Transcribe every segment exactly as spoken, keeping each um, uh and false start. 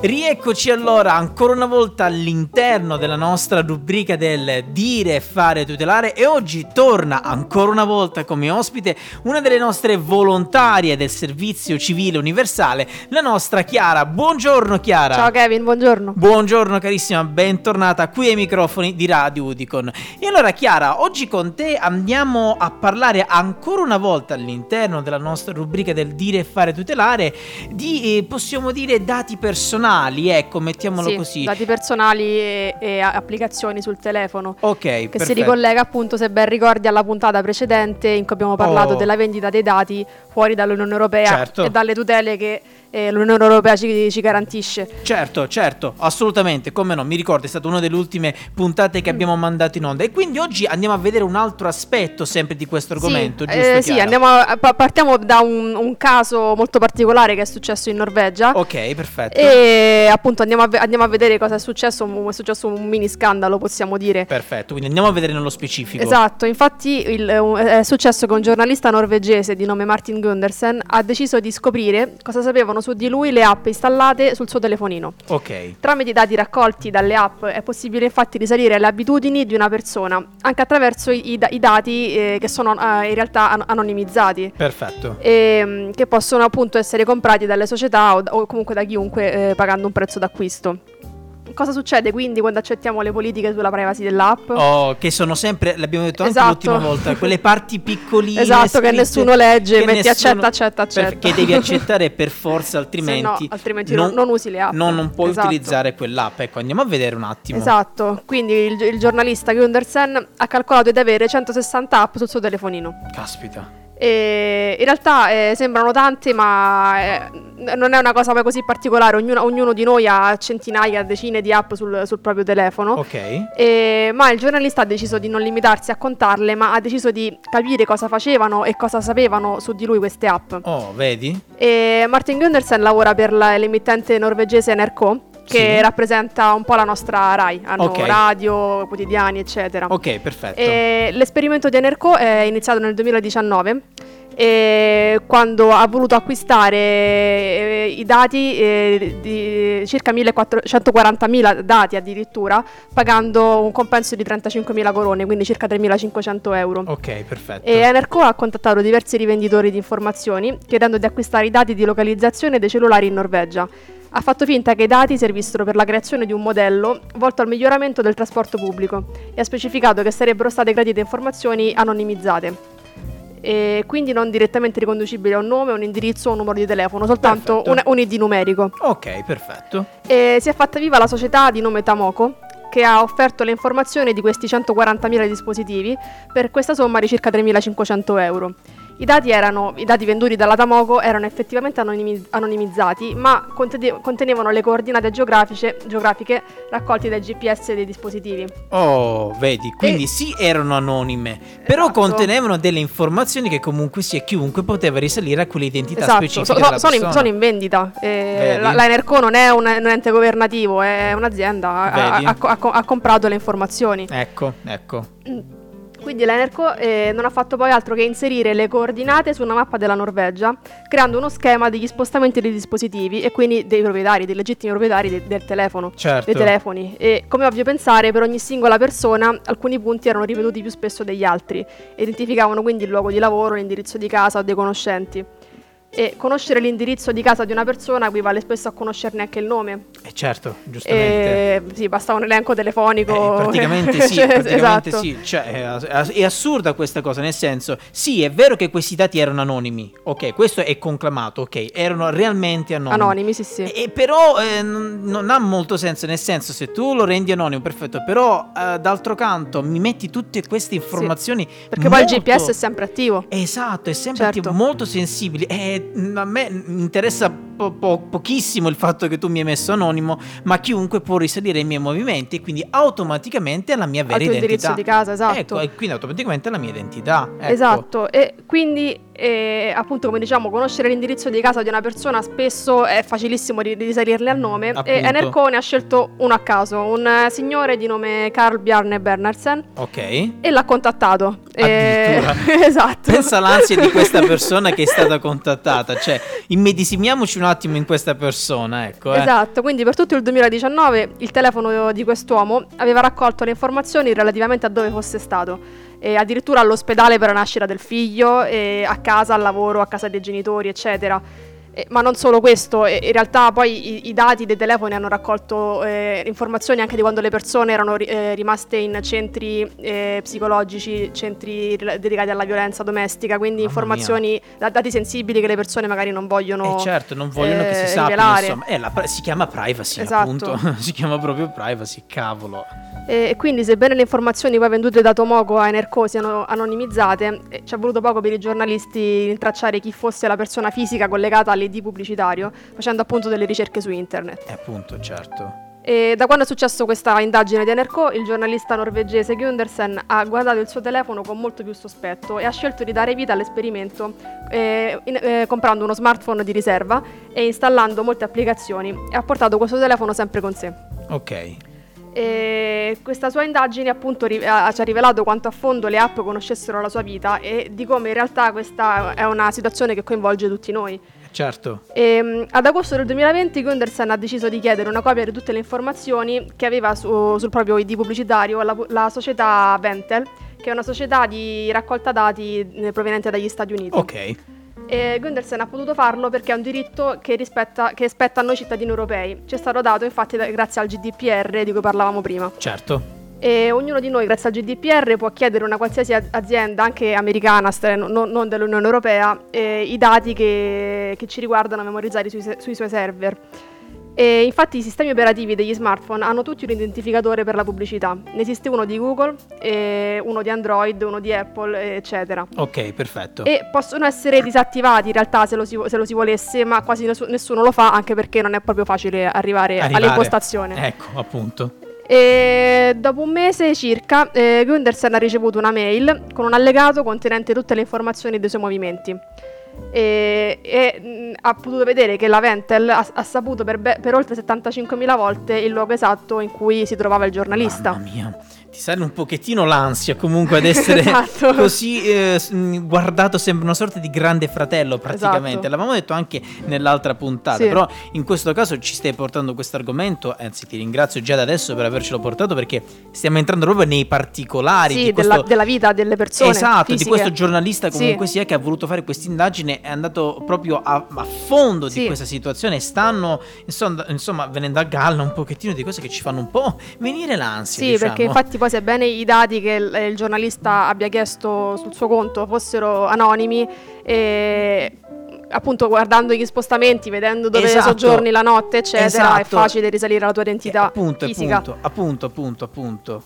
Rieccoci allora ancora una volta all'interno della nostra rubrica del Dire Fare Tutelare e oggi torna ancora una volta come ospite una delle nostre volontarie del servizio civile universale, la nostra Chiara. Buongiorno Chiara. Ciao Kevin, buongiorno. Buongiorno carissima, bentornata qui ai microfoni di Radio Udicon. E allora Chiara, oggi con te andiamo a parlare ancora una volta all'interno della nostra rubrica del Dire Fare Tutelare di eh, possiamo dire dati personali, ecco, mettiamolo sì, così. Dati personali e, e applicazioni sul telefono. Ok, che perfetto. Si ricollega appunto, se ben ricordi, alla puntata precedente in cui abbiamo parlato oh. della vendita dei dati fuori dall'Unione Europea, certo, e dalle tutele che eh, l'Unione Europea ci, ci garantisce. Certo, certo, assolutamente, come no, mi ricordo è stata una delle ultime puntate che mm. abbiamo mandato in onda e quindi oggi andiamo a vedere un altro aspetto sempre di questo argomento, sì, giusto? Eh, sì, andiamo a, partiamo da un, un caso molto particolare che è successo in Norvegia. Ok, perfetto. E appunto andiamo a, andiamo a vedere cosa è successo, è successo un mini scandalo, possiamo dire. Perfetto, quindi andiamo a vedere nello specifico. Esatto, infatti il, è successo che un giornalista norvegese di nome Martin Gundersen ha deciso di scoprire cosa sapevano su di lui le app installate sul suo telefonino. Ok. Tramite i dati raccolti dalle app è possibile infatti risalire alle abitudini di una persona, anche attraverso i, i dati eh, che sono eh, in realtà an- anonimizzati. Perfetto. E, che possono appunto essere comprati dalle società o, o comunque da chiunque eh, pagando un prezzo d'acquisto. Cosa succede quindi quando accettiamo le politiche sulla privacy dell'app? Oh, che sono sempre, l'abbiamo detto anche esatto. l'ultima volta, quelle parti piccoline. Esatto, scritte, che nessuno legge, che metti nessuno, accetta, accetta, accetta. Perché devi accettare per forza, altrimenti, no, altrimenti non, non usi le app. No, non puoi esatto. utilizzare quell'app, ecco, andiamo a vedere un attimo. Esatto, quindi il, il giornalista Gundersen ha calcolato di avere centosessanta app sul suo telefonino. Caspita. E in realtà eh, sembrano tante, ma eh, non è una cosa poi così particolare. Ognuno, ognuno di noi ha centinaia, decine di app sul, sul proprio telefono. Ok. E, ma il giornalista ha deciso di non limitarsi a contarle, ma ha deciso di capire cosa facevano e cosa sapevano su di lui queste app. Oh, vedi? E Martin Gundersen lavora per la, l'emittente norvegese N R K, che sì. rappresenta un po' la nostra RAI, hanno okay. radio, quotidiani, eccetera. Ok, perfetto. E l'esperimento di N R K è iniziato nel duemiladiciannove, e quando ha voluto acquistare i dati eh, di circa millequattrocentoquarantamila dati addirittura, pagando un compenso di trentacinquemila corone, quindi circa tremilacinquecento euro. Ok, perfetto. E N R K ha contattato diversi rivenditori di informazioni chiedendo di acquistare i dati di localizzazione dei cellulari in Norvegia. Ha fatto finta che i dati servissero per la creazione di un modello volto al miglioramento del trasporto pubblico e ha specificato che sarebbero state gradite informazioni anonimizzate e quindi non direttamente riconducibili a un nome, un indirizzo o un numero di telefono, soltanto un, un I D numerico. Ok, perfetto. E si è fatta viva la società di nome Tamoco, che ha offerto le informazioni di questi centoquarantamila dispositivi per questa somma di circa tremilacinquecento euro. I dati, erano, I dati venduti dalla Tamoco erano effettivamente anonimi, anonimizzati, ma contede, contenevano le coordinate geografiche, geografiche raccolte dai G P S dei dispositivi. Oh, vedi, quindi e... sì erano anonime, però esatto. contenevano delle informazioni che comunque sia chiunque poteva risalire a quell'identità esatto. specifica so, so, della sono, persona. In, sono in vendita, eh, la, la N R C O non è un, un ente governativo, è un'azienda, ha, ha, ha, ha comprato le informazioni. Ecco, ecco. Mm. Quindi l'Enerco eh, non ha fatto poi altro che inserire le coordinate su una mappa della Norvegia, creando uno schema degli spostamenti dei dispositivi e quindi dei proprietari, dei legittimi proprietari de- del telefono, certo. dei telefoni. E come ovvio pensare, per ogni singola persona alcuni punti erano ripetuti più spesso degli altri, identificavano quindi il luogo di lavoro, l'indirizzo di casa o dei conoscenti. E conoscere l'indirizzo di casa di una persona equivale spesso a conoscerne anche il nome. Eh certo, giustamente. Eh, sì, basta un elenco telefonico. Eh, praticamente sì, cioè, praticamente esatto. sì. Cioè, è, ass- è assurda questa cosa, nel senso, sì, è vero che questi dati erano anonimi, ok, questo è conclamato, ok, erano realmente anonimi. Anonimi, sì, sì. E, però eh, n- non ha molto senso, nel senso, se tu lo rendi anonimo, perfetto, però eh, d'altro canto mi metti tutte queste informazioni. Sì, perché molto... poi il G P S è sempre attivo. Esatto, è sempre certo. attivo, molto sensibile. Eh, a me interessa po- po- pochissimo il fatto che tu mi hai messo anonimo, ma chiunque può risalire ai miei movimenti e quindi automaticamente alla mia vera identità, al tuo indirizzo di casa, esatto. Ecco, e quindi automaticamente alla mia identità, ecco. Esatto, e quindi e appunto, come diciamo, conoscere l'indirizzo di casa di una persona spesso è facilissimo di risalirle al nome, appunto. E N R C ne ha scelto uno a caso, un signore di nome Carl Bjarne Bernersen, ok, e l'ha contattato. E... esatto, pensa l'ansia di questa persona che è stata contattata, cioè immedesimiamoci un attimo in questa persona, ecco, eh. Esatto, quindi per tutto il duemiladiciannove il telefono di quest'uomo aveva raccolto le informazioni relativamente a dove fosse stato, e addirittura all'ospedale per la nascita del figlio, e a casa, al lavoro, a casa dei genitori, eccetera. E, ma non solo questo, e, in realtà poi i, i dati dei telefoni hanno raccolto eh, informazioni anche di quando le persone erano ri, eh, rimaste in centri eh, psicologici, centri dedicati alla violenza domestica, quindi Mamma informazioni, mia. dati sensibili che le persone magari non vogliono eh certo, non vogliono eh, che si sappiano, insomma. Eh, la, si chiama privacy, esatto. appunto, si chiama proprio privacy, cavolo. E quindi, sebbene le informazioni poi vendute da Tamoco a N R C siano anonimizzate, ci è voluto poco per i giornalisti tracciare chi fosse la persona fisica collegata all'I D pubblicitario, facendo appunto delle ricerche su internet. E appunto, certo. E da quando è successa questa indagine di N R C, il giornalista norvegese Gundersen ha guardato il suo telefono con molto più sospetto e ha scelto di dare vita all'esperimento eh, in, eh, comprando uno smartphone di riserva e installando molte applicazioni, e ha portato questo telefono sempre con sé. Ok. E questa sua indagine appunto ci ha rivelato quanto a fondo le app conoscessero la sua vita e di come in realtà questa è una situazione che coinvolge tutti noi. Certo. E, ad agosto del duemilaventi Gundersen ha deciso di chiedere una copia di tutte le informazioni che aveva su, sul proprio I D pubblicitario alla la società Ventel, che è una società di raccolta dati proveniente dagli Stati Uniti. Ok. E Gundersen ha potuto farlo perché è un diritto che, rispetta, che spetta a noi cittadini europei. Ci è stato dato infatti grazie al G D P R di cui parlavamo prima. Certo. E ognuno di noi grazie al G D P R può chiedere a una qualsiasi azienda, anche americana, non, non dell'Unione Europea, eh, i dati che, che ci riguardano, memorizzati sui, sui suoi server. E infatti i sistemi operativi degli smartphone hanno tutti un identificatore per la pubblicità. Ne esiste uno di Google, eh, uno di Android, uno di Apple, eh, eccetera. Ok, perfetto. E possono essere disattivati in realtà se lo si, se lo si volesse, ma quasi nessuno lo fa, anche perché non è proprio facile arrivare, arrivare. all'impostazione. Ecco, appunto. E dopo un mese circa eh, Gundersen ha ricevuto una mail con un allegato contenente tutte le informazioni dei suoi movimenti. E, e mh, ha potuto vedere che la Ventel ha, ha saputo per, be- per oltre settantacinquemila volte il luogo esatto in cui si trovava il giornalista. Mamma mia, ti sale un pochettino l'ansia comunque ad essere esatto. così eh, guardato, sembra una sorta di grande fratello praticamente, esatto. L'avevamo detto anche nell'altra puntata, sì. Però in questo caso ci stai portando questo argomento, anzi ti ringrazio già da adesso per avercelo portato, perché stiamo entrando proprio nei particolari, sì, di questo... della, della vita delle persone, esatto, fisiche. Di questo giornalista comunque, sì. Sia che ha voluto fare questa indagine, è andato proprio a, a fondo, sì. Di questa situazione. Stanno insomma, insomma venendo a galla un pochettino di cose che ci fanno un po' venire l'ansia, sì, diciamo. Perché infatti poi, sebbene i dati che il, il giornalista abbia chiesto sul suo conto fossero anonimi, eh, appunto guardando gli spostamenti, vedendo dove, esatto. Soggiorni la notte, eccetera, esatto. È facile risalire alla tua identità, eh, appunto, fisica, appunto, appunto, appunto, appunto.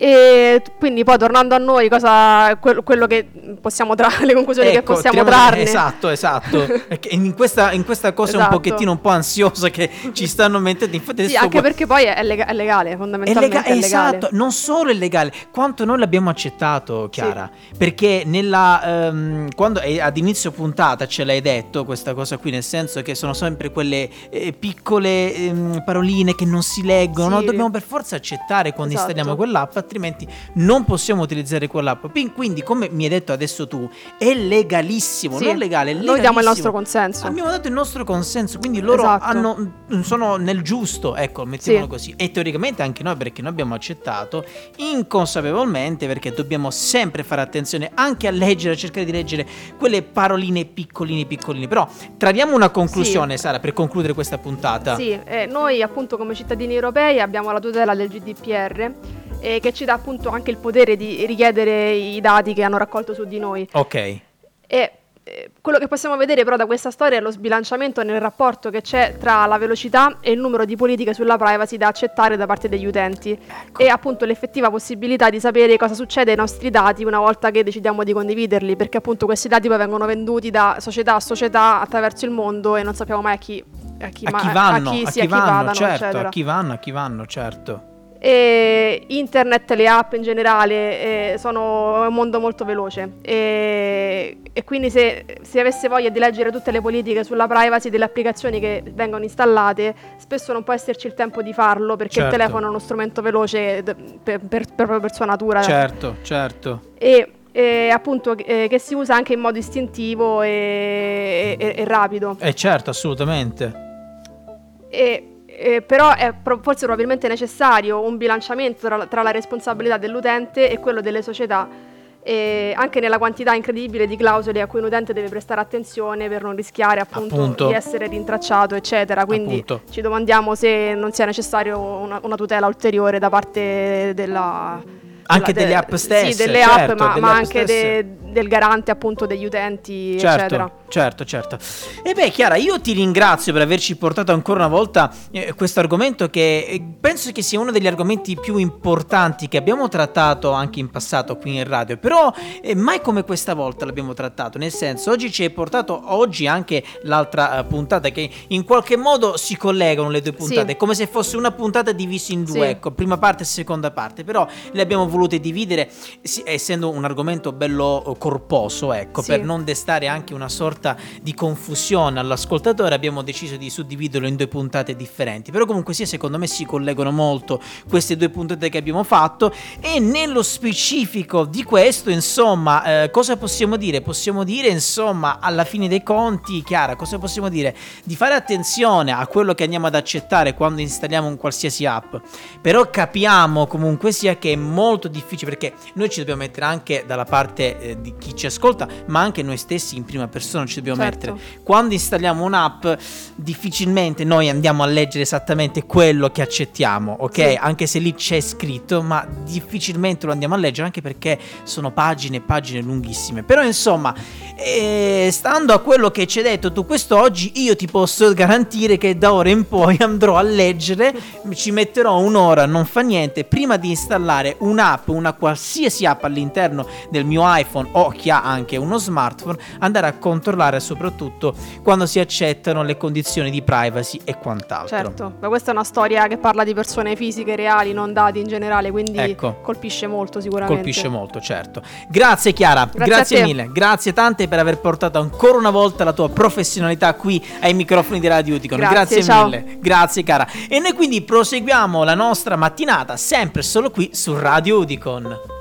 E quindi poi tornando a noi, cosa, que- quello che possiamo trarre, le conclusioni, ecco, che possiamo trarne. Esatto, esatto. in, questa, in questa cosa, esatto. Un pochettino un po' ansiosa che ci stanno mettendo. Infatti sì, anche gu- perché poi è, lega- è legale, fondamentalmente è, lega- è legale. Esatto, non solo è legale, quanto noi l'abbiamo accettato, Chiara, sì. Perché nella um, quando eh, ad inizio puntata ce l'hai detto questa cosa qui, nel senso che sono sempre quelle eh, piccole eh, paroline che non si leggono, sì. No? Dobbiamo per forza accettare quando, esatto. Installiamo quell'app, altrimenti non possiamo utilizzare quell'app. Quindi, come mi hai detto adesso tu, è legalissimo, sì. Non legale, è legalissimo. Noi diamo il nostro consenso. Abbiamo dato il nostro consenso, quindi loro, esatto. hanno, sono nel giusto, ecco, mettiamolo, sì. Così. E teoricamente anche noi, perché noi abbiamo accettato inconsapevolmente, perché dobbiamo sempre fare attenzione anche a leggere, a cercare di leggere quelle paroline piccoline, piccoline. Però traviamo una conclusione, sì. Sara, per concludere questa puntata. Sì, eh, noi appunto come cittadini europei abbiamo la tutela del G D P R, e che ci dà appunto anche il potere di richiedere i dati che hanno raccolto su di noi. Ok. E eh, quello che possiamo vedere però da questa storia è lo sbilanciamento nel rapporto che c'è tra la velocità e il numero di politiche sulla privacy da accettare da parte degli utenti, ecco. E appunto l'effettiva possibilità di sapere cosa succede ai nostri dati una volta che decidiamo di condividerli, perché appunto questi dati poi vengono venduti da società a società attraverso il mondo e non sappiamo mai a chi, a chi, a chi ma, vanno, a chi, sì, a chi, a chi vanno, vadano, certo, eccetera. A chi vanno, a chi vanno, certo. E internet, le app in generale, eh, sono un mondo molto veloce e, e quindi se, se avesse voglia di leggere tutte le politiche sulla privacy delle applicazioni che vengono installate, spesso non può esserci il tempo di farlo, perché certo. il telefono è uno strumento veloce per, per, per, per sua natura. Certo, certo. E Eh, appunto eh, che si usa anche in modo istintivo e, e, e rapido. Eh certo, assolutamente. E, eh, però è pro- forse probabilmente necessario un bilanciamento tra, tra la responsabilità dell'utente e quello delle società, eh, anche nella quantità incredibile di clausole a cui un utente deve prestare attenzione per non rischiare appunto, appunto. di essere rintracciato eccetera. Quindi appunto. ci domandiamo se non sia necessario una, una tutela ulteriore da parte della... anche della, delle app stesse, sì, delle certo, app, ma, delle ma app anche de, del garante appunto degli utenti, certo, eccetera. Certo, certo. E beh, Chiara, io ti ringrazio per averci portato ancora una volta eh, questo argomento, che penso che sia uno degli argomenti più importanti che abbiamo trattato anche in passato qui in radio, però eh, mai come questa volta l'abbiamo trattato, nel senso, oggi ci hai portato oggi anche l'altra eh, puntata, che in qualche modo si collegano le due puntate, sì. come se fosse una puntata divisa in due, sì. ecco, prima parte e seconda parte, però le abbiamo volute volete dividere, essendo un argomento bello corposo, ecco, sì. per non destare anche una sorta di confusione all'ascoltatore, abbiamo deciso di suddividerlo in due puntate differenti, però comunque sì, secondo me si collegano molto queste due puntate che abbiamo fatto. E nello specifico di questo, insomma, eh, cosa possiamo dire? Possiamo dire, insomma, alla fine dei conti, Chiara, cosa possiamo dire? Di fare attenzione a quello che andiamo ad accettare quando installiamo un qualsiasi app, però capiamo comunque sia che è molto difficile, perché noi ci dobbiamo mettere anche dalla parte eh, di chi ci ascolta, ma anche noi stessi in prima persona ci dobbiamo certo. mettere. Quando installiamo un'app, difficilmente noi andiamo a leggere esattamente quello che accettiamo, ok? Sì. Anche se lì c'è scritto, ma difficilmente lo andiamo a leggere, anche perché sono pagine e pagine lunghissime. Però insomma, eh, stando a quello che ci hai detto tu quest'oggi, io ti posso garantire che da ora in poi andrò a leggere, ci metterò un'ora, non fa niente, prima di installare un'app, una qualsiasi app all'interno del mio iPhone o chi ha anche uno smartphone, andare a controllare soprattutto quando si accettano le condizioni di privacy e quant'altro. Certo, ma questa è una storia che parla di persone fisiche reali, non dati in generale, quindi ecco, colpisce molto sicuramente. Colpisce molto, certo. Grazie Chiara, grazie, grazie mille, grazie tante per aver portato ancora una volta la tua professionalità qui ai microfoni di Radio Udicon. Grazie, grazie mille, grazie cara. E noi quindi proseguiamo la nostra mattinata sempre solo qui su Radio Udicon.